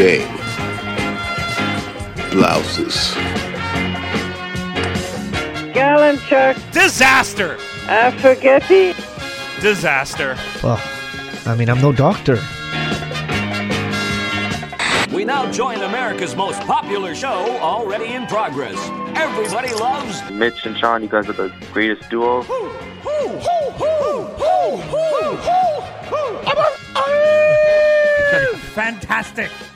game. Blouses. Galanchuk. Disaster. Forgetti. Disaster. Well, I mean, I'm no doctor. We now join America's most popular show already in progress. Everybody loves Mitch and Sean. You guys are the greatest duo. Fantastic.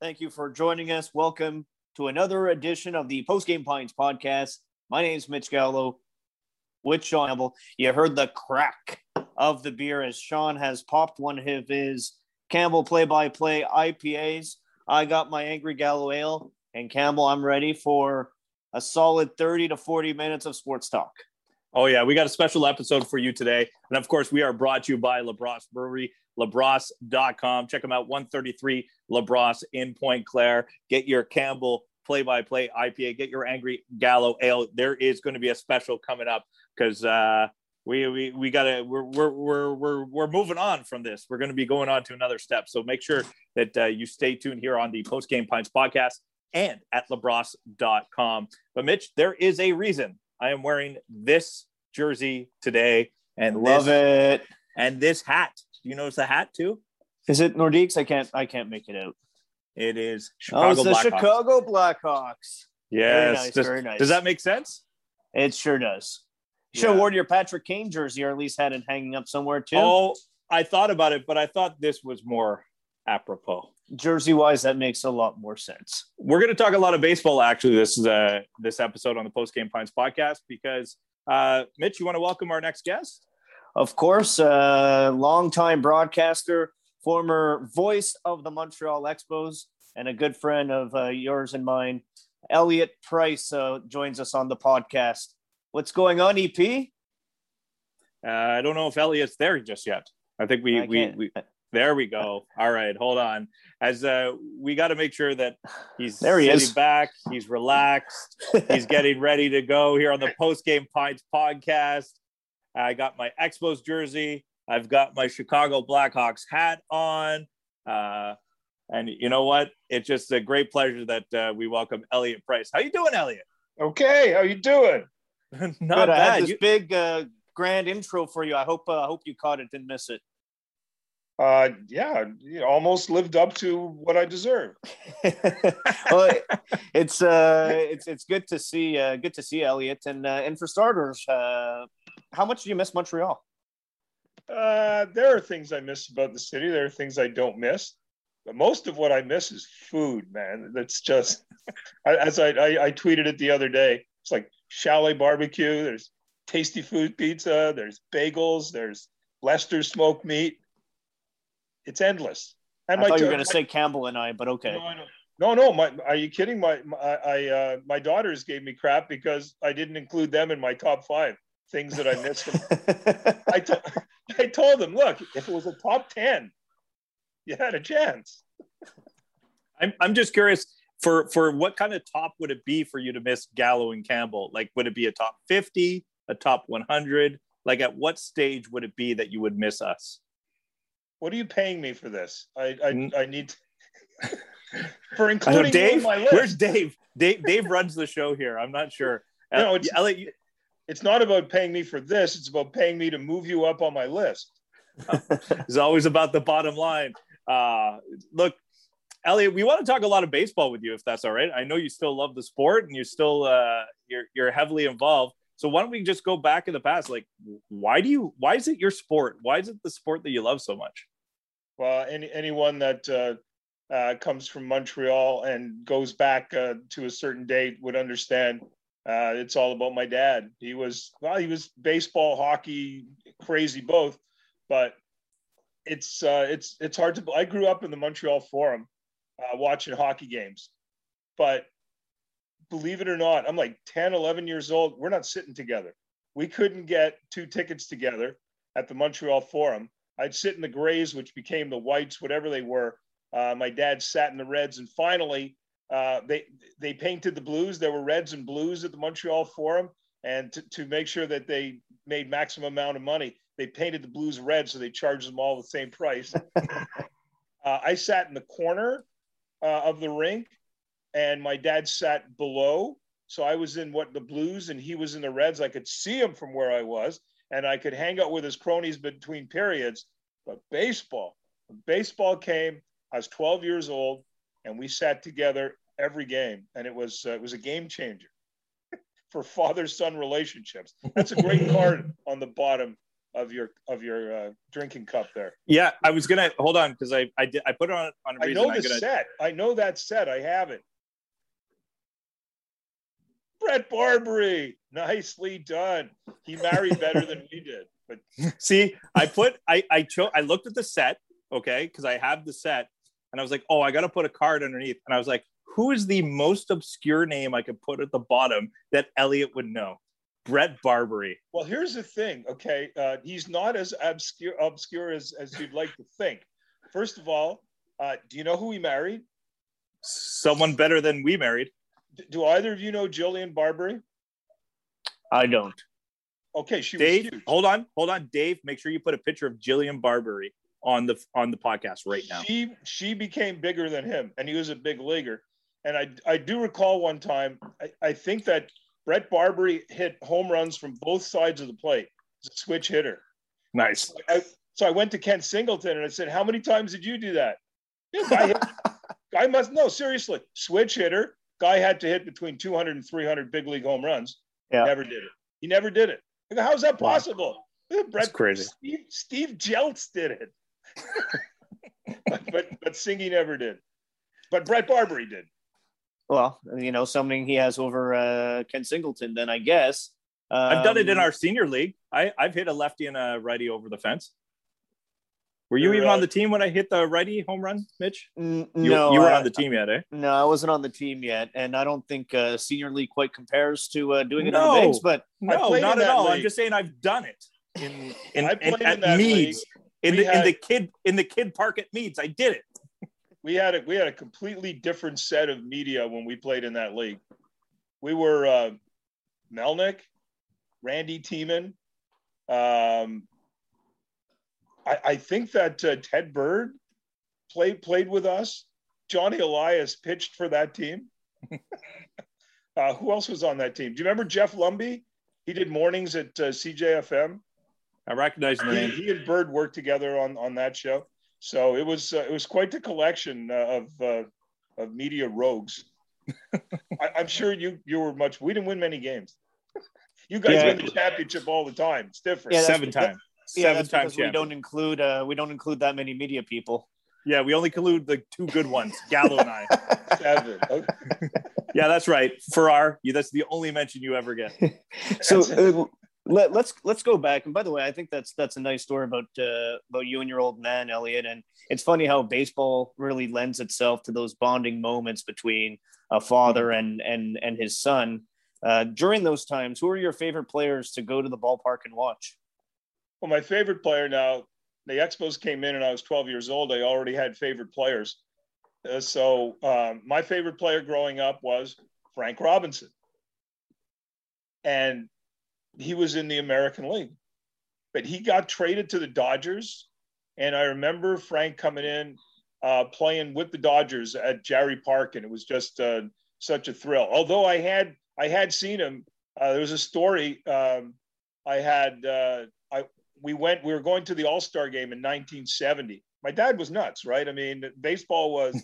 Thank you for joining us. Welcome to another edition of the Post Game Pints podcast. My name is Mitch Gallo with Sean Campbell. You heard the crack of the beer as Sean has popped one of his Campbell play-by-play IPAs. I got my Angry Gallo Ale, and Campbell, I'm ready for a solid 30 to 40 minutes of sports talk. Oh, yeah. We got a special episode for you today. And, of course, we are brought to you by LeBras Brewery, LeBras.com. Check them out, 133 LeBras in Point Claire. Get your Campbell play-by-play IPA. Get your Angry Gallo Ale. There is going to be a special coming up because we're moving on from this. We're going to be going on to another step. So make sure that you stay tuned here on the Post Game Pints podcast and at LeBras.com. But, Mitch, there is a reason I am wearing this jersey today and love it. And this hat. Do you notice the hat too? Is it Nordiques? I can't make it out. It is Chicago Blackhawks. Yes. Very nice, very nice. Does that make sense? It sure does. You should have worn your Patrick Kane jersey, or at least had it hanging up somewhere too. Oh, I thought about it, but I thought this was more apropos. Jersey-wise, that makes a lot more sense. We're going to talk a lot of baseball, actually, this episode on the Post Game Pints podcast, because, Mitch, you want to welcome our next guest? Of course, longtime broadcaster, former voice of the Montreal Expos, and a good friend of yours and mine, Elliott Price, joins us on the podcast. What's going on, EP? I don't know if Elliott's there just yet. I think we there we go. All right. Hold on. As we got to make sure that he's there, sitting back. He's relaxed. He's getting ready to go here on the Post Game Pints podcast. I got my Expos jersey. I've got my Chicago Blackhawks hat on. And you know what? It's just a great pleasure that we welcome Elliott Price. How you doing, Elliott? Okay. How you doing? Not bad. I had this big grand intro for you. I hope you caught it. Didn't miss it. Yeah, you almost lived up to what I deserve. Well, it's good to see Elliott, and for starters, how much do you miss Montreal? There are things I miss about the city. There are things I don't miss, but most of what I miss is food, man. That's just as I tweeted it the other day. It's like Chalet Barbecue. There's tasty food pizza. There's bagels. There's Lester's smoked meat. It's endless. And I thought you were going to say Campbell and I, but okay. No. Are you kidding? My daughters gave me crap because I didn't include them in my top five things that I missed. I told them, look, if it was a top 10, you had a chance. I'm just curious for what kind of top would it be for you to miss Gallo and Campbell? Like, would it be a top 50, a top 100? Like, at what stage would it be that you would miss us? What are you paying me for this? I need to, for including Dave. In my list. Where's Dave? Dave runs the show here. I'm not sure. No, it's not about paying me for this. It's about paying me to move you up on my list. It's always about the bottom line. Look, Elliott, we want to talk a lot of baseball with you, if that's all right. I know you still love the sport and you still you're heavily involved. So why don't we just go back in the past? Like, why is it your sport? Why is it the sport that you love so much? Well, anyone that comes from Montreal and goes back to a certain date would understand it's all about my dad. He was baseball, hockey, crazy both, but it's hard to. I grew up in the Montreal Forum, watching hockey games, but believe it or not, I'm like 10, 11 years old. We're not sitting together. We couldn't get two tickets together at the Montreal Forum. I'd sit in the Grays, which became the Whites, whatever they were. My dad sat in the Reds, and finally they painted the Blues. There were Reds and Blues at the Montreal Forum, and to make sure that they made maximum amount of money, they painted the Blues red, so they charged them all the same price. I sat in the corner of the rink, and my dad sat below. So I was in the Blues, and he was in the Reds. I could see him from where I was, and I could hang out with his cronies between periods. But baseball came. I was 12 years old, and we sat together every game, and it was a game changer for father-son relationships. That's a great card on the bottom of your drinking cup there. Yeah, I was gonna hold on because I put it on a reason. I know the set. I know that set. I have it. Brett Barbary, nicely done. He married better than we did. But see, I looked at the set, okay, because I have the set, and I was like, oh, I gotta put a card underneath, and I was like, who is the most obscure name I could put at the bottom that Elliott would know? Brett Barbary. Well, here's the thing, okay? He's not as obscure as you'd like to think. First of all, do you know who he married? Someone better than we married. Do either of you know Jillian Barbary? I don't. Okay, Dave, was huge. Hold on, Dave. Make sure you put a picture of Jillian Barbary on the podcast right now. She became bigger than him, and he was a big leaguer. And I do recall one time, I think that Brett Barbary hit home runs from both sides of the plate. He's a switch hitter. Nice. So I went to Ken Singleton and I said, how many times did you do that? Guy must know, seriously. Switch hitter. Guy had to hit between 200 and 300 big league home runs. Yeah. Never did it. He never did it. How is that possible? Wow. Brett, that's crazy. Steve Jeltz did it. but Singy never did. But Brett Barbary did. Well, you know, something he has over Ken Singleton, then I guess. I've done it in our senior league. I've hit a lefty and a righty over the fence. Were you even on the team when I hit the righty home run, Mitch? No. You were on the team yet, eh? No, I wasn't on the team yet. And I don't think senior league quite compares to doing it on the bigs. But no, not at all. League. I'm just saying I've done it at Meads. In the kid park at Meads, I did it. We had a completely different set of media when we played in that league. We were Melnick, Randy Tiemann. I think that Ted Bird played with us. Johnny Elias pitched for that team. Who else was on that team? Do you remember Jeff Lumby? He did mornings at CJFM. I recognize the name. He and Bird worked together on that show. So it was quite the collection of media rogues. I'm sure you were much. We didn't win many games. You guys win the championship all the time. It's different. Yeah, seven times. We don't include that many media people. Yeah, we only include the two good ones, Gallo and I. Seven. Okay. Yeah, that's right. Farrar, that's the only mention you ever get. So. Let's go back. And by the way, I think that's a nice story about you and your old man, Elliott. And it's funny how baseball really lends itself to those bonding moments between a father and his son. During those times, who are your favorite players to go to the ballpark and watch? Well, my favorite player now, the Expos came in and I was 12 years old. I already had favorite players. My favorite player growing up was Frank Robinson. And he was in the American League, but he got traded to the Dodgers. And I remember Frank coming in, playing with the Dodgers at Jarry Park. And it was just such a thrill. Although I had seen him. There was a story. We were going to the All-Star game in 1970. My dad was nuts, right? I mean, baseball was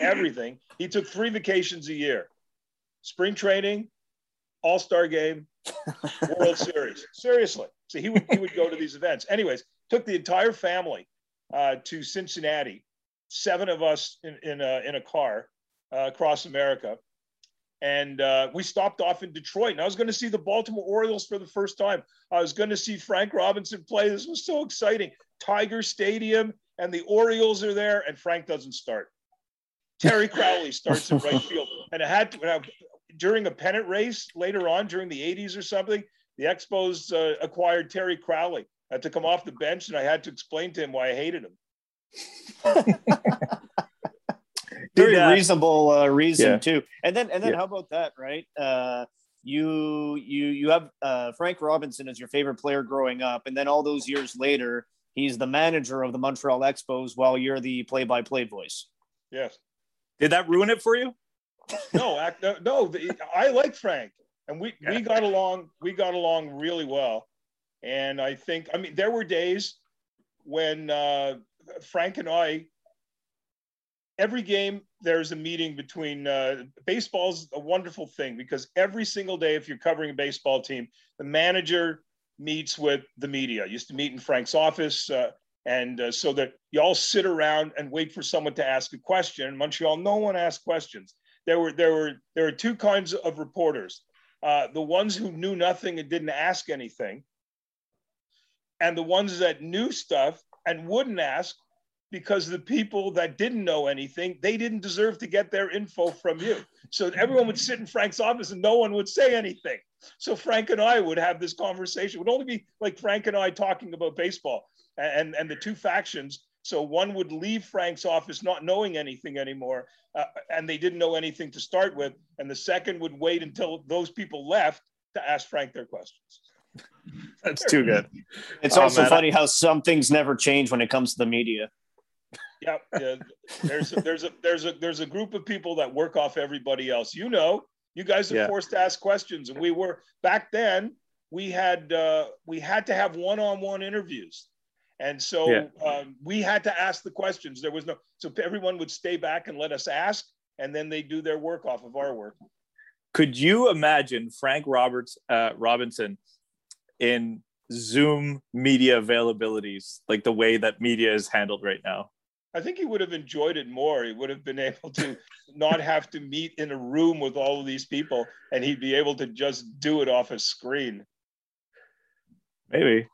everything. He took 3 vacations a year: spring training, All-Star game, World Series. Seriously. So he would go to these events. Anyways, took the entire family to Cincinnati, 7 of us in a car across America. And we stopped off in Detroit, and I was going to see the Baltimore Orioles for the first time. I was going to see Frank Robinson play. This was so exciting. Tiger Stadium, and the Orioles are there, and Frank doesn't start. Terry Crowley starts in right field. And I had to, during a pennant race later on, during the 80s or something, the Expos acquired Terry Crowley. I had to come off the bench, and I had to explain to him why I hated him. Very reasonable reason too. And then how about that, right? You have Frank Robinson as your favorite player growing up, and then all those years later, he's the manager of the Montreal Expos while you're the play-by-play voice. Yes. Did that ruin it for you? No. I like Frank, and we got along. We got along really well, and I think there were days when Frank and I. Every game, there's a meeting between baseball's a wonderful thing because every single day, if you're covering a baseball team, the manager meets with the media. I used to meet in Frank's office. And so that you all sit around and wait for someone to ask a question. In Montreal, no one asked questions. There were two kinds of reporters. The ones who knew nothing and didn't ask anything. And the ones that knew stuff and wouldn't ask, because the people that didn't know anything, they didn't deserve to get their info from you. So everyone would sit in Frank's office and no one would say anything. So Frank and I would have this conversation. It would only be like Frank and I talking about baseball and the two factions. So one would leave Frank's office not knowing anything anymore, and they didn't know anything to start with. And the second would wait until those people left to ask Frank their questions. That's too good. It's also funny how some things never change when it comes to the media. Yeah, there's a group of people that work off everybody else. You guys are forced to ask questions, and we were back then. We had to have one-on-one interviews, and so we had to ask the questions. There was no, so everyone would stay back and let us ask, and then they do their work off of our work. Could you imagine Frank Robinson in Zoom media availabilities, like the way that media is handled right now? I think he would have enjoyed it more. He would have been able to not have to meet in a room with all of these people, and he'd be able to just do it off a screen. Maybe.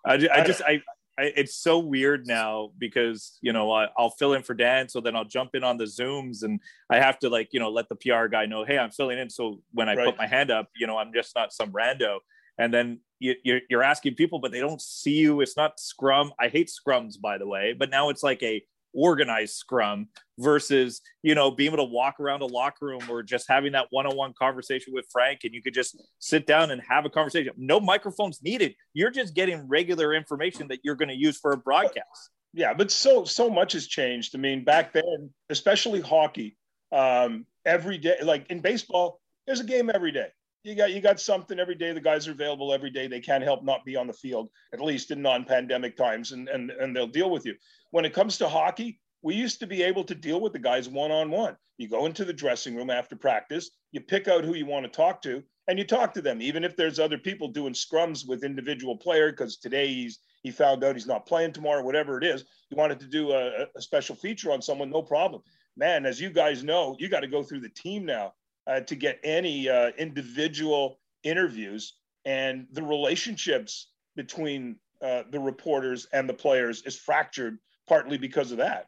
It's so weird now because, I'll fill in for Dan. So then I'll jump in on the Zooms, and I have to let the PR guy know, hey, I'm filling in. So when I put my hand up, I'm just not some rando. And then you're asking people, but they don't see you. It's not scrum. I hate scrums, by the way, but now it's like a organized scrum versus being able to walk around a locker room or just having that one-on-one conversation with Frank, and you could just sit down and have a conversation. No microphones needed. You're just getting regular information that you're going to use for a broadcast. Yeah, but so much has changed. Back then, especially hockey, every day, like in baseball, there's a game every day. You got something every day. The guys are available every day. They can't help not be on the field, at least in non-pandemic times, and they'll deal with you. When it comes to hockey, we used to be able to deal with the guys one-on-one. You go into the dressing room after practice, you pick out who you want to talk to, and you talk to them, even if there's other people doing scrums with individual player, because today he found out he's not playing tomorrow, whatever it is. You wanted to do a special feature on someone, no problem. Man, as you guys know, you got to go through the team now. To get any individual interviews, and the relationships between the reporters and the players is fractured partly because of that.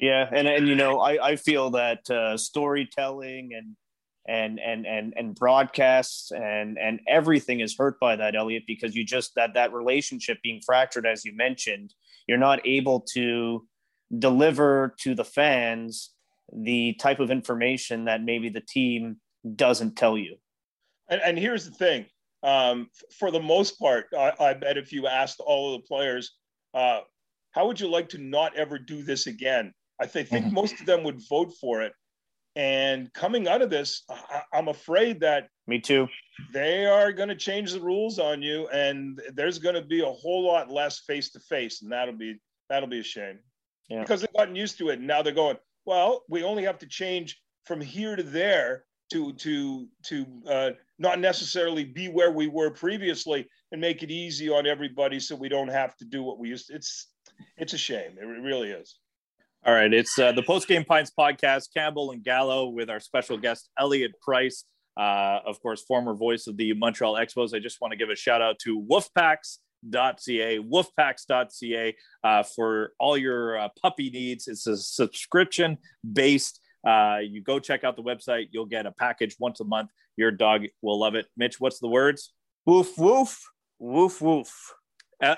Yeah, and I feel that storytelling and broadcasts and everything is hurt by that, Elliott, because you just that relationship being fractured, as you mentioned, you're not able to deliver to the fans the type of information that maybe the team doesn't tell you. And here's the thing. For the most part, I bet if you asked all of the players, how would you like to not ever do this again? I think most of them would vote for it. And coming out of this, I'm afraid that me too. They are going to change the rules on you, and there's going to be a whole lot less face-to-face, and that'll be a shame. Yeah. Because they've gotten used to it, and now they're going, well, we only have to change from here to there to not necessarily be where we were previously, and make it easy on everybody so we don't have to do what we used to. It's a shame. It really is. All right. It's the Post Game Pints podcast, Campbell and Gallo, with our special guest, Elliott Price, of course, former voice of the Montreal Expos. I just want to give a shout out to Wolfpacks.ca, Wolfpacks.ca for all your puppy needs. It's a subscription based. You go check out the website. You'll get a package once a month. Your dog will love it. Mitch, what's the words? Woof, woof, woof, woof.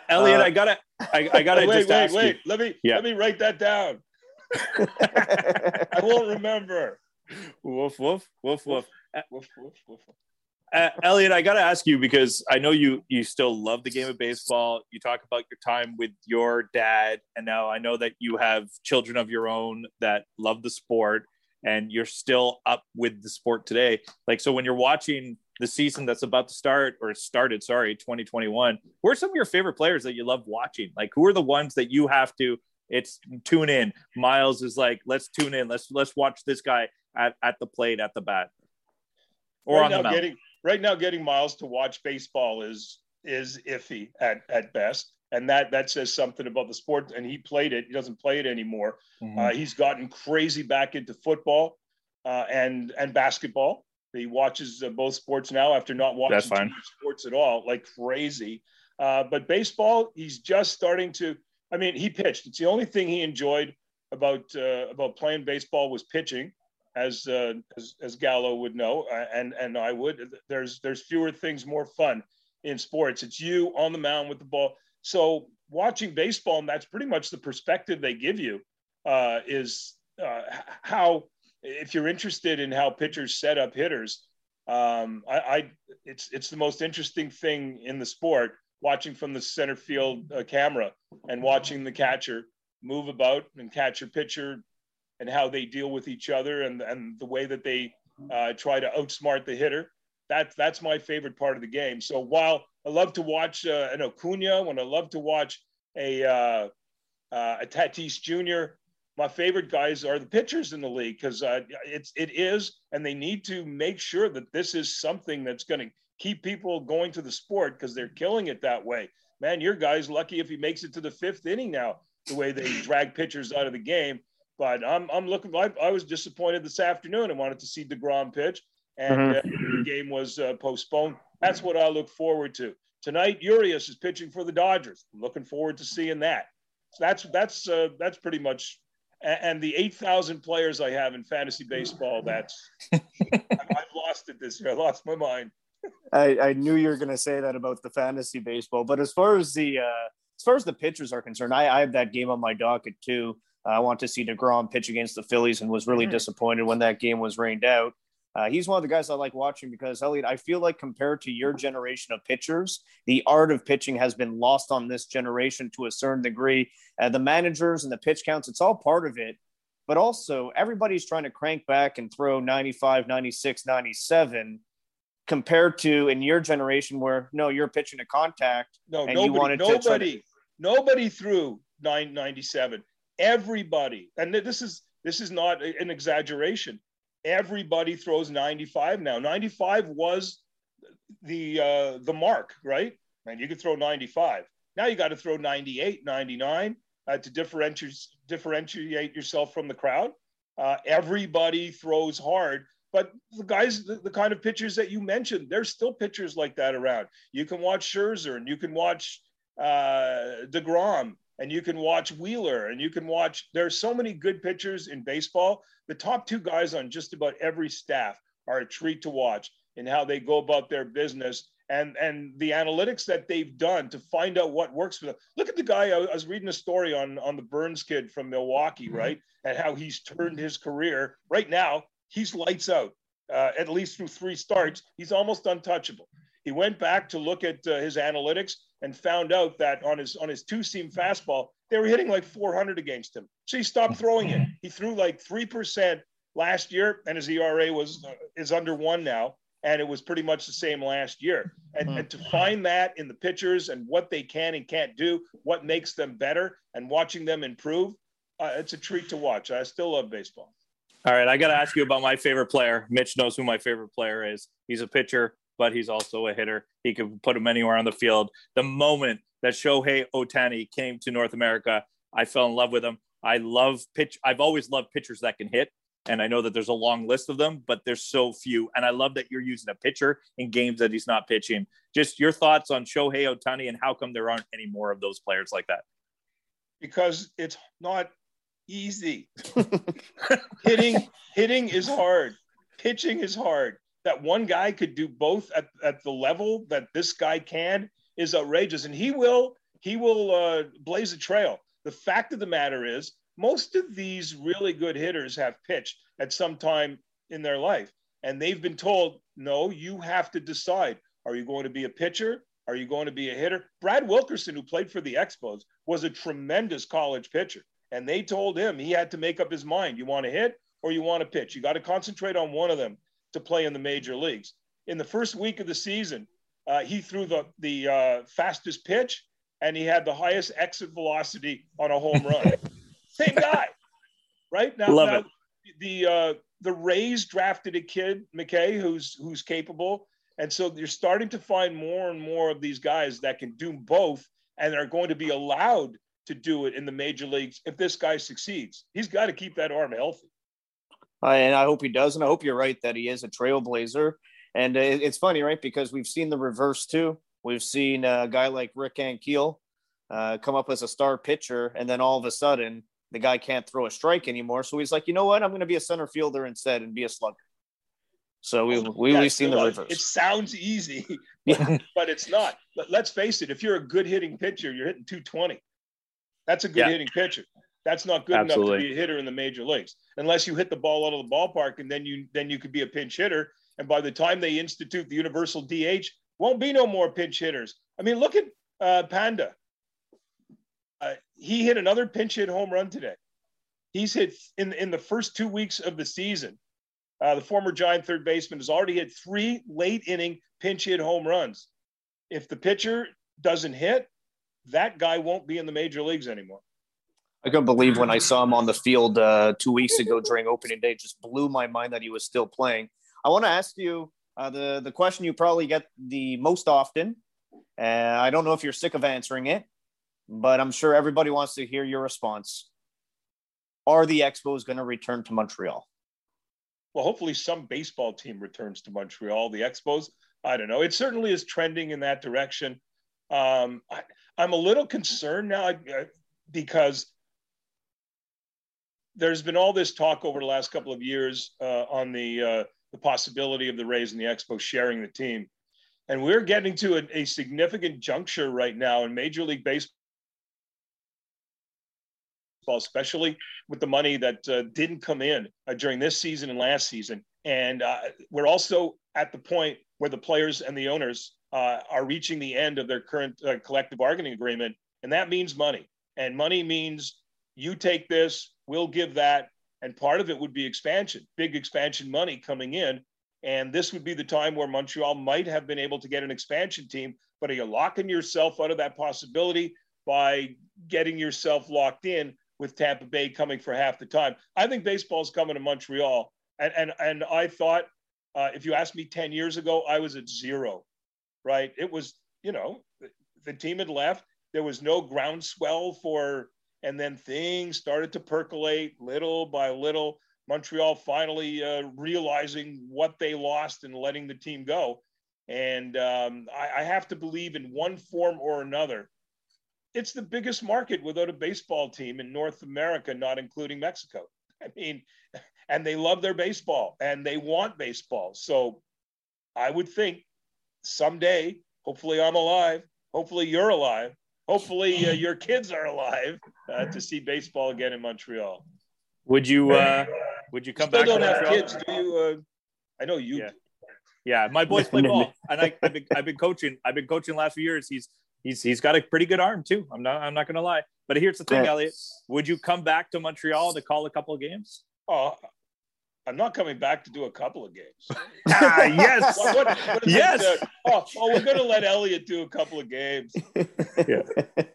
Elliott, I gotta wait, ask you. Let me write that down. I won't remember. Woof, woof, woof, woof. Woof, woof, woof. Elliott, I gotta ask you, because I know you still love the game of baseball. You talk about your time with your dad, and now I know that you have children of your own that love the sport, and you're still up with the sport today. Like, so when you're watching the season that's about to start, or started, sorry, 2021, who are some of your favorite players that you love watching? Like, who are the ones that you have to tune in? Miles is like, let's tune in. Let's watch this guy at the plate, at the bat, or right on the mound. Right now, getting Miles to watch baseball is iffy at best. And that says something about the sport. And he played it. He doesn't play it anymore. Mm-hmm. He's gotten crazy back into football and basketball. He watches both sports now after not watching too much sports at all, like crazy. But baseball, he's just starting to. I mean, he pitched. It's the only thing he enjoyed about playing baseball was pitching, as Gallo would know, and I would. There's fewer things more fun in sports. It's you on the mound with the ball. So watching baseball, and that's pretty much the perspective they give you, is how. If you're interested in how pitchers set up hitters, it's the most interesting thing in the sport, watching from the center field camera and watching the catcher move about and catch your pitcher and how they deal with each other and the way that they try to outsmart the hitter. That's my favorite part of the game. So while I love to watch an Acuna, when I love to watch a Tatis Jr., my favorite guys are the pitchers in the league because it is, and they need to make sure that this is something that's going to keep people going to the sport because they're killing it that way. Man, your guy's lucky if he makes it to the fifth inning now, the way they drag pitchers out of the game. But I'm looking. I was disappointed this afternoon. I wanted to see DeGrom pitch, and the game was postponed. That's what I look forward to. Tonight, Urias is pitching for the Dodgers. I'm looking forward to seeing that. So that's pretty much. And the 8,000 players I have in fantasy baseball, that's – I've lost it this year. I lost my mind. I knew you were going to say that about the fantasy baseball. But as far as the pitchers are concerned, I have that game on my docket too. I want to see DeGrom pitch against the Phillies and was really disappointed when that game was rained out. He's one of the guys I like watching because, Elliott, I feel like compared to your generation of pitchers, the art of pitching has been lost on this generation to a certain degree. The managers and the pitch counts, it's all part of it. But also, everybody's trying to crank back and throw 95, 96, 97 compared to in your generation where, no, you're pitching to contact. Nobody threw 997. Everybody. And this is not an exaggeration. Everybody throws 95 now. 95 was the mark, right? And you could throw 95. Now you got to throw 98, 99 to differentiate yourself from the crowd. Everybody throws hard, but the guys, the kind of pitchers that you mentioned, there's still pitchers like that around. You can watch Scherzer, and you can watch DeGrom. And you can watch Wheeler, and you can watch – there are so many good pitchers in baseball. The top two guys on just about every staff are a treat to watch in how they go about their business and the analytics that they've done to find out what works for them. Look at the guy – I was reading a story on the Burns kid from Milwaukee, right, and how he's turned his career. Right now, he's lights out, at least through three starts. He's almost untouchable. He went back to look at his analytics and found out that on his two-seam fastball, they were hitting like 400 against him. So he stopped throwing it. He threw like 3% last year, and his ERA is under 1 now, and it was pretty much the same last year. And to find that in the pitchers and what they can and can't do, what makes them better, and watching them improve, it's a treat to watch. I still love baseball. All right, I got to ask you about my favorite player. Mitch knows who my favorite player is. He's a pitcher, but he's also a hitter. He could put him anywhere on the field. The moment that Shohei Ohtani came to North America, I fell in love with him. I love pitch. I've always loved pitchers that can hit. And I know that there's a long list of them, but there's so few. And I love that you're using a pitcher in games that he's not pitching. Just your thoughts on Shohei Ohtani and how come there aren't any more of those players like that? Because it's not easy. Hitting is hard. Pitching is hard. That one guy could do both at the level that this guy can is outrageous. And he will blaze a trail. The fact of the matter is, most of these really good hitters have pitched at some time in their life. And they've been told, no, you have to decide. Are you going to be a pitcher? Are you going to be a hitter? Brad Wilkerson, who played for the Expos, was a tremendous college pitcher. And they told him he had to make up his mind. You want to hit or you want to pitch? You got to concentrate on one of them to play in the major leagues. In the first week of the season, he threw the fastest pitch and he had the highest exit velocity on a home run. Same guy, right? Now, the Rays drafted a kid, McKay, who's capable. And so you're starting to find more and more of these guys that can do both and are going to be allowed to do it in the major leagues if this guy succeeds. He's got to keep that arm healthy. And I hope he does. And I hope you're right that he is a trailblazer. And it's funny, right? Because we've seen the reverse too. We've seen a guy like Rick Ankiel come up as a star pitcher. And then all of a sudden, the guy can't throw a strike anymore. So he's like, you know what? I'm going to be a center fielder instead and be a slugger. So we've seen the reverse. It sounds easy, but it's not. But let's face it. If you're a good hitting pitcher, you're hitting 220. That's a good hitting pitcher. That's not good enough to be a hitter in the major leagues, unless you hit the ball out of the ballpark. And then you could be a pinch hitter. And by the time they institute the universal DH, won't be no more pinch hitters. I mean, look at Panda. He hit another pinch hit home run today. He's hit in the first 2 weeks of the season. The former Giant third baseman has already hit 3 late inning pinch hit home runs. If the pitcher doesn't hit, that guy won't be in the major leagues anymore. I couldn't believe when I saw him on the field 2 weeks ago during opening day. Just blew my mind that he was still playing. I want to ask you the question you probably get the most often. I don't know if you're sick of answering it, but I'm sure everybody wants to hear your response. Are the Expos going to return to Montreal? Well, hopefully some baseball team returns to Montreal. The Expos, I don't know. It certainly is trending in that direction. I'm a little concerned now because there's been all this talk over the last couple of years on the possibility of the Rays and the Expos sharing the team. And we're getting to a significant juncture right now in Major League Baseball, especially with the money that didn't come in during this season and last season. And we're also at the point where the players and the owners are reaching the end of their current collective bargaining agreement. And that means money. And money means you take this, we'll give that. And part of it would be expansion, big expansion money coming in. And this would be the time where Montreal might have been able to get an expansion team. But are you locking yourself out of that possibility by getting yourself locked in with Tampa Bay coming for half the time? I think baseball's coming to Montreal. And I thought, if you asked me 10 years ago, I was at zero, right? It was, the team had left. There was no groundswell and then things started to percolate little by little. Montreal finally realizing what they lost and letting the team go. And I have to believe in one form or another, it's the biggest market without a baseball team in North America, not including Mexico. I mean, and they love their baseball and they want baseball. So I would think someday, hopefully I'm alive, hopefully you're alive, hopefully your kids are alive to see baseball again in Montreal. Would you come back? Still don't have kids, do you? I know you. Yeah, my boys play ball, and I've been coaching. I've been coaching the last few years. He's got a pretty good arm too. I'm not gonna lie. But here's the thing, Elliott. Would you come back to Montreal to call a couple of games? Oh, I'm not coming back to do a couple of games. Yes. What yes. We're gonna let Elliott do a couple of games. Yeah.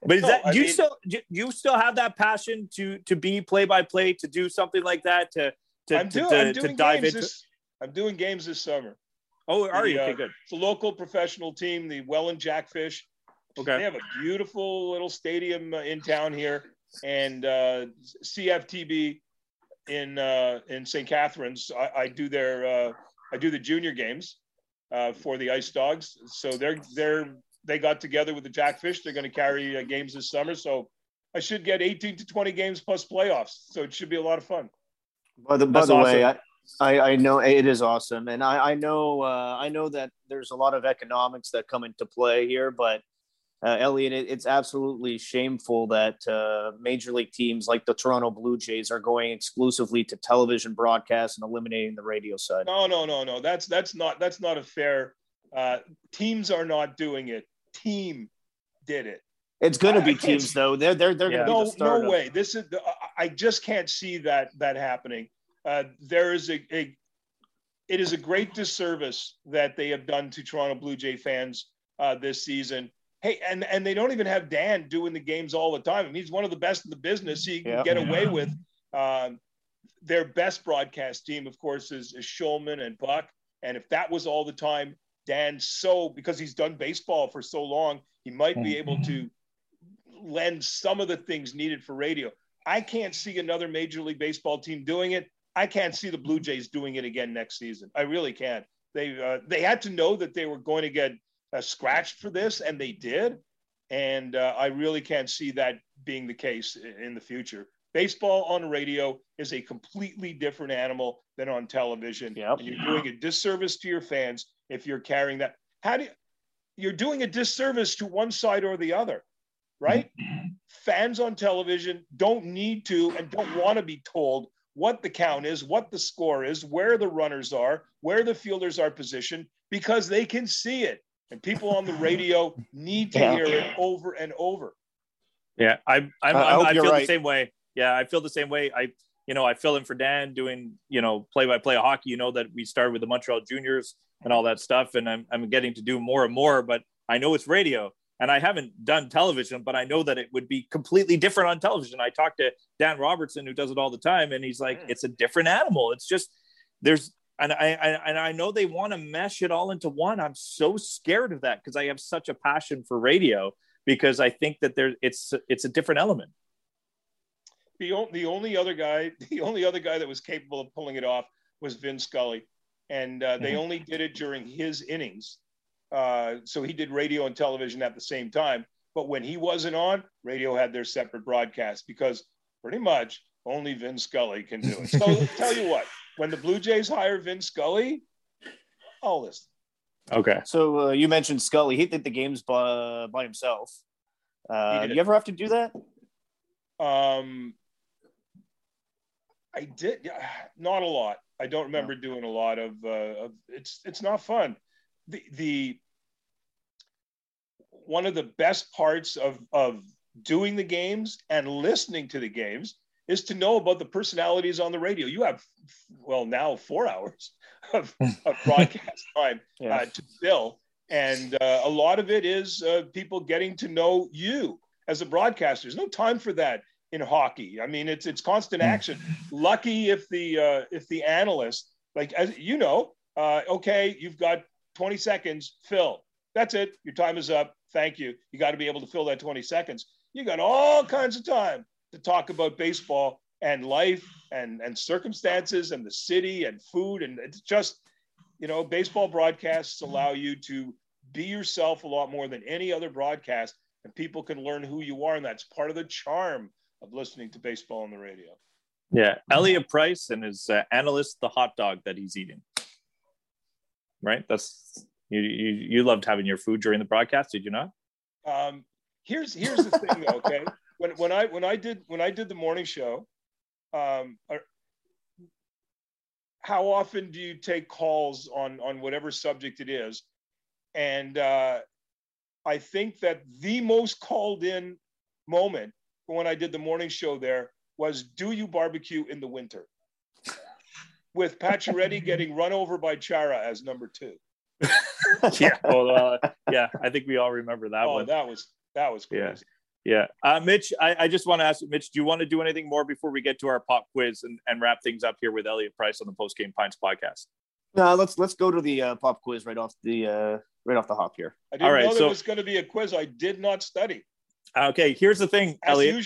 But is that do you still have that passion to be play-by-play, to do something like that, to dive into? I'm doing games this summer. Oh, are you? Okay, good. It's a local professional team, the Welland Jackfish. Okay. They have a beautiful little stadium in town here. and CFTB in St. Catharines. I do their I do the junior games for the Ice Dogs. So they got together with the Jackfish. They're going to carry games this summer. So I should get 18 to 20 games plus playoffs. So it should be a lot of fun. By the way, I know it is awesome. And I know that there's a lot of economics that come into play here, but Elliott, it's absolutely shameful that major league teams like the Toronto Blue Jays are going exclusively to television broadcasts and eliminating the radio side. No. That's not a fair. Teams are not doing it. Team did it. It's going to be teams though. They're yeah. going to be no way. This is I just can't see that happening. There is it is a great disservice that they have done to Toronto Blue Jay fans this season. Hey, and they don't even have Dan doing the games all the time. I mean, he's one of the best in the business. He can get away with their best broadcast team, of course, is Shulman and Buck. And if that was all the time, Dan, because he's done baseball for so long, he might be able to lend some of the things needed for radio. I can't see another Major League Baseball team doing it. I can't see the Blue Jays doing it again next season. I really can't. They had to know that they were going to get scratched for this, and they did. And I really can't see that being the case in the future. Baseball on radio is a completely different animal than on television. Yep. And you're doing a disservice to your fans if you're carrying that. You're doing a disservice to one side or the other, right? Fans on television don't need to and don't want to be told what the count is, what the score is, where the runners are, where the fielders are positioned, because they can see it. And people on the radio need to hear it over and over. Yeah, I feel the same way. Yeah, I feel the same way. I fill in for Dan doing, play-by-play hockey. You know that we started with the Montreal Juniors and all that stuff, and I'm getting to do more and more, but I know it's radio. And I haven't done television, but I know that it would be completely different on television. I talked to Dan Robertson, who does it all the time, and he's like, it's a different animal. It's just I know they want to mesh it all into one. I'm so scared of that because I have such a passion for radio, because I think that it's a different element. The only other guy that was capable of pulling it off was Vin Scully, and they only did it during his innings. So he did radio and television at the same time, but when he wasn't on, radio had their separate broadcast, because pretty much only Vin Scully can do it. So I'll tell you what, when the Blue Jays hire Vin Scully, I'll listen. Okay. So you mentioned Scully. He did the games by himself. You ever have to do that? I did. Not a lot. I don't remember doing a lot of it's not fun. The one of the best parts of doing the games and listening to the games is to know about the personalities on the radio. You have, well, now 4 hours of broadcast time to fill. And a lot of it is people getting to know you as a broadcaster. There's no time for that in hockey. I mean, it's constant action. Lucky if the analyst, like, as you know, okay, you've got 20 seconds, fill. That's it. Your time is up. Thank you. You got to be able to fill that 20 seconds. You got all kinds of time to talk about baseball and life and circumstances and the city and food. And it's just, baseball broadcasts allow you to be yourself a lot more than any other broadcast, and people can learn who you are. And that's part of the charm of listening to baseball on the radio. Yeah. Elliott Price and his analyst, the hot dog that he's eating. Right? That's you loved having your food during the broadcast, did you not? Here's the thing though, okay? When I did the morning show, how often do you take calls on whatever subject it is? And I think that the most called in moment when I did the morning show there was, do you barbecue in the winter? With Pacioretty getting run over by Chara as #2. Yeah, well, yeah, I think we all remember that one. That was crazy. Yeah. Mitch, I just want to ask, Mitch, do you want to do anything more before we get to our pop quiz and wrap things up here with Elliott Price on the Post Game Pints podcast? No, let's go to the pop quiz right off the hop here. I didn't know there was going to be a quiz. I did not study. Okay, here's the thing, Elliott.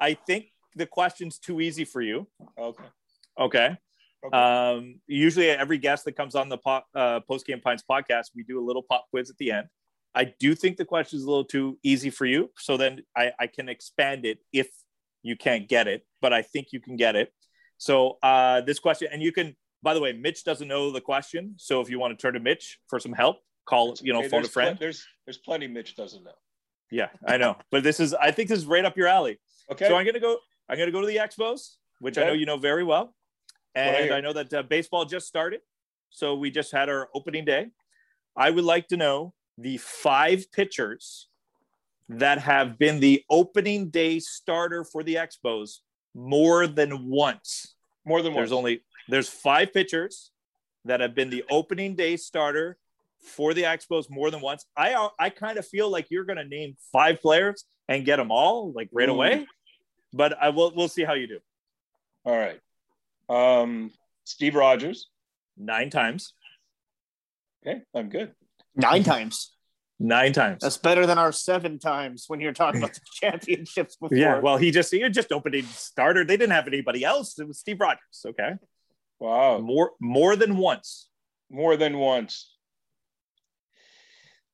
I think the question's too easy for you. Okay. Usually every guest that comes on the Post Game Pints podcast, we do a little pop quiz at the end. I do think the question is a little too easy for you. So then I can expand it if you can't get it, but I think you can get it. So this question, and you can, by the way, Mitch doesn't know the question. So if you want to turn to Mitch for some help, call, phone a friend. There's plenty Mitch doesn't know. Yeah, I know. But I think this is right up your alley. Okay. So I'm going to go to the Expos, which I know you know very well. And I know that baseball just started. So we just had our opening day. I would like to know the 5 pitchers that have been the opening day starter for the Expos more than once. There's 5 pitchers that have been the opening day starter for the Expos more than once. I kind of feel like you're going to name 5 players and get them all like right away, but we'll see how you do. All right. Steve Rogers. 9 times. Okay. I'm good. 9 times. 9 times. That's better than our 7 times when you're talking about the championships before. Yeah. Well, you're just opening starter. They didn't have anybody else. It was Steve Rogers. Okay. Wow. More than once. More than once.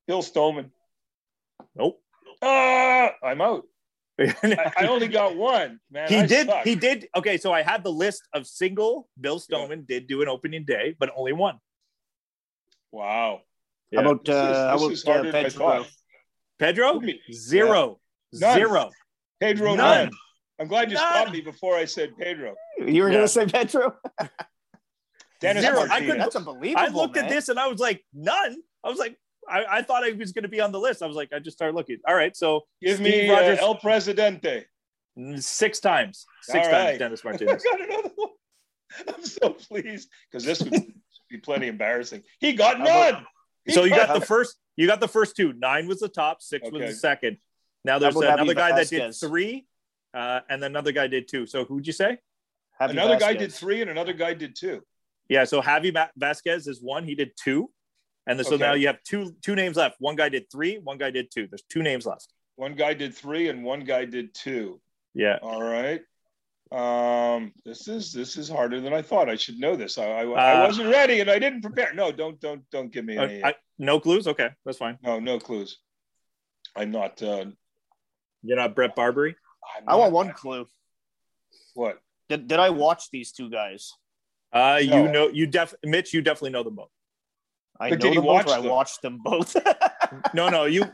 Bill Stoneman. Nope. I'm out. I only got 1, man. He did. Okay, so I had the list of single. Bill Stoneman did do an opening day, but only 1. Wow. Yeah. How about Pedro? Pedro? Zero. Yeah. Zero. Pedro, none. I'm glad you stopped me before I said Pedro. You were going to say Pedro? Dennis Martinez. That's unbelievable. I looked at this and I was like, none. I was like, I thought I was going to be on the list. I was like, I just started looking. All right, so give Steve Rogers, El Presidente. 6 times. Six times, Dennis Martinez. I got another one. I'm so pleased because this would be plenty embarrassing. He got none. So you got the first 2. 9 was the top, 6 was the second. Now there's another guy Vasquez that did 3, and another guy did 2. So who'd you say? Another Vasquez guy did 3, and another guy did 2. Yeah, so Javi Vasquez is 1. He did 2. And so now you have two names left. One guy did 3, one guy did 2. There's 2 names left. One guy did 3 and one guy did 2. Yeah. All right. This is harder than I thought. I should know this. I wasn't ready and I didn't prepare. No, don't give me any. No clues? Okay, that's fine. No clues. I'm not. You're not Brett Barbary? I want one clue. What? Did I watch these 2 guys? No. Mitch, you definitely know them both. I watched them both. I know Elliott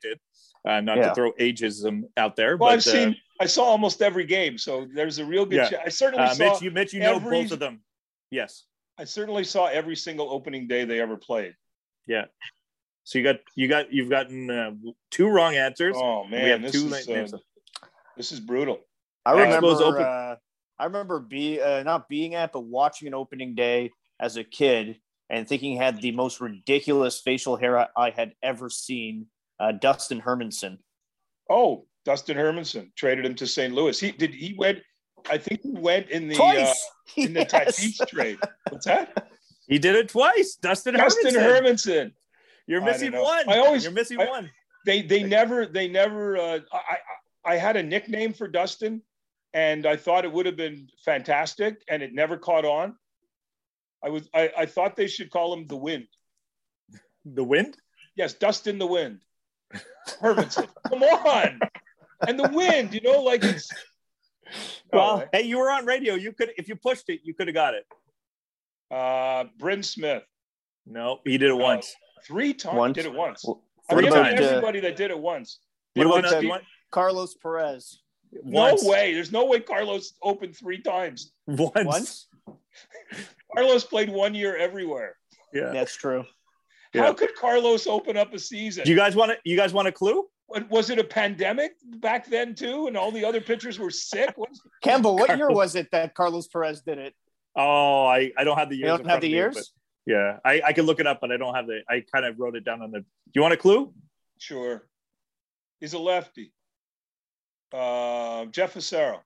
did. To throw ageism out there. Well, but, I saw almost every game, so there's a real good chance. I certainly saw Mitch, know both of them. Yes. I certainly saw every single opening day they ever played. Yeah. So you've gotten 2 wrong answers. Oh man, we have this 2 names. This is brutal. I remember watching an opening day as a kid and thinking he had the most ridiculous facial hair I had ever seen. Dustin Hermanson. Oh, Dustin Hermanson, traded him to St. Louis. He went in the twice. In the Tatis trade. What's that? He did it twice. Dustin Hermanson. You're missing one. You're missing one. I had a nickname for Dustin and I thought it would have been fantastic and it never caught on. I thought they should call him the Wind. The Wind? Yes, Dustin the Wind. Hermanson, come on. And the Wind, it's hey, you were on radio. You could, if you pushed it, you could have got it. Bryn Smith. No, he did it once. 3 times. Did it once. Well, everybody that did it once. What about Carlos Perez? Once. No way. There's no way Carlos opened 3 times. Once? Carlos played 1 year everywhere. Yeah, that's true. Yeah. How could Carlos open up a season? Do you guys want to? You guys want a clue? Was it a pandemic back then too, and all the other pitchers were sick? Campbell, what year was it that Carlos Perez did it? Oh, I don't have the years. You don't have the years? I can look it up, but I don't have the. I kind of wrote it down on the. Do you want a clue? Sure. He's a lefty. Jeff Fassero.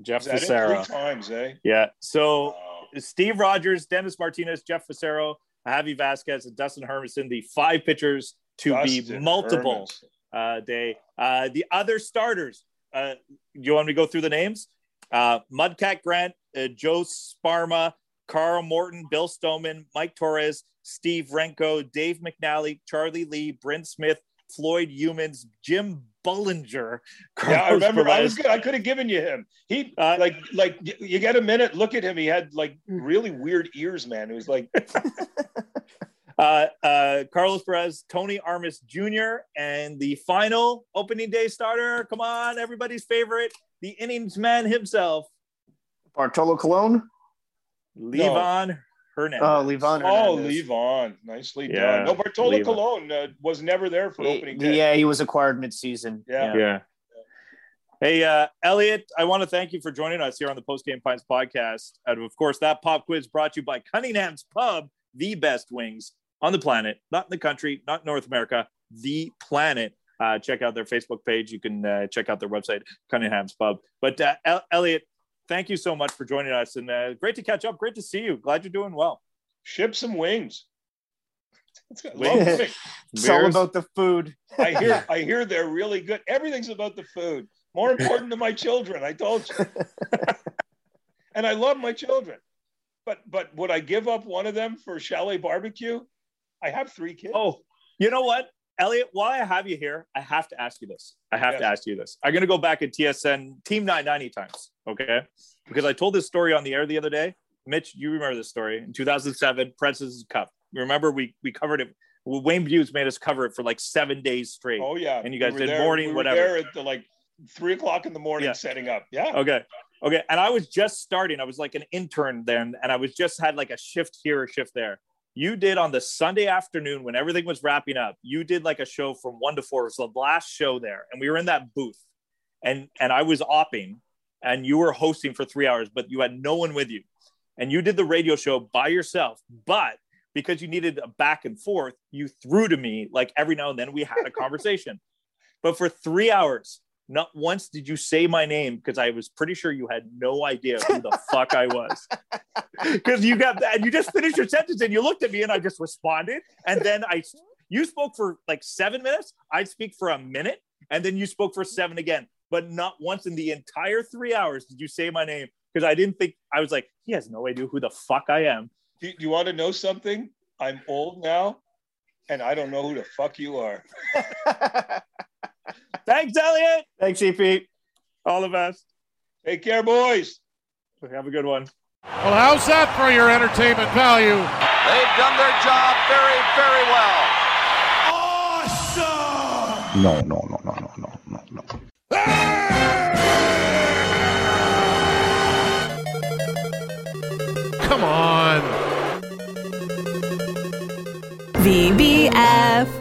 Jeff Fassero. 3 times, eh? Yeah. So. Steve Rogers, Dennis Martinez, Jeff Fassero, Javi Vasquez, and Dustin Hermanson, the 5 pitchers to be multiple day. The other starters, you want me to go through the names? Mudcat Grant, Joe Sparma, Carl Morton, Bill Stoneman, Mike Torres, Steve Renko, Dave McNally, Charlie Lee, Brent Smith, Floyd Humans, Jim Bullinger. Carlos I remember. Perez. I was good. I could have given you him. He like you get a minute. Look at him. He had like really weird ears, man. It was like Carlos Perez, Tony Armas Jr., and the final opening day starter. Come on, everybody's favorite, the innings man himself, Bartolo Colon. Levon Hernandez. Oh, Levon Hernandez. Oh, Levon. Nicely done. No, Bartolo Colon was never there for opening day. Yeah, he was acquired mid-season. Yeah. Hey, Elliott, I want to thank you for joining us here on the Post Game Pints podcast. And, of course, that pop quiz brought to you by Cunningham's Pub, the best wings on the planet. Not in the country, not North America, the planet. Check out their Facebook page. You can check out their website, Cunningham's Pub. But, Elliott, thank you so much for joining us, and great to catch up. Great to see you. Glad you're doing well. Ship some wings. It's all about the food. I hear they're really good. Everything's about the food. More important to my children. I told you. And I love my children, but would I give up one of them for Chalet Barbecue? I have 3 kids. Oh, you know what? Elliott, while I have you here, I have to ask you this. I'm going to go back at TSN Team 990 times, okay? Because I told this story on the air the other day. Mitch, you remember this story. In 2007, President's Cup. Remember, we covered it. Wayne Buse made us cover it for like 7 days straight. Oh, yeah. And you guys did morning, whatever. We were there at 3:00 in the morning setting up. Yeah. Okay. And I was just starting. I was like an intern then, and I was just had like a shift here, a shift there. You did on the Sunday afternoon when everything was wrapping up, you did like a show from 1 to 4. It was the last show there. And we were in that booth and I was opping and you were hosting for 3 hours, but you had no one with you and you did the radio show by yourself. But because you needed a back and forth, you threw to me like every now and then we had a conversation, but for 3 hours, not once did you say my name because I was pretty sure you had no idea who the fuck I was. Because you got that, and you just finished your sentence and you looked at me and I just responded. And then you spoke for like 7 minutes. I'd speak for a minute and then you spoke for 7 again. But not once in the entire 3 hours did you say my name because I didn't think, I was like, he has no idea who the fuck I am. Do you want to know something? I'm old now and I don't know who the fuck you are. Thanks, Elliott. Thanks, EP. All the best. Take care, boys. Have a good one. Well, how's that for your entertainment value? They've done their job very, very well. Awesome! No. Come on. VBF.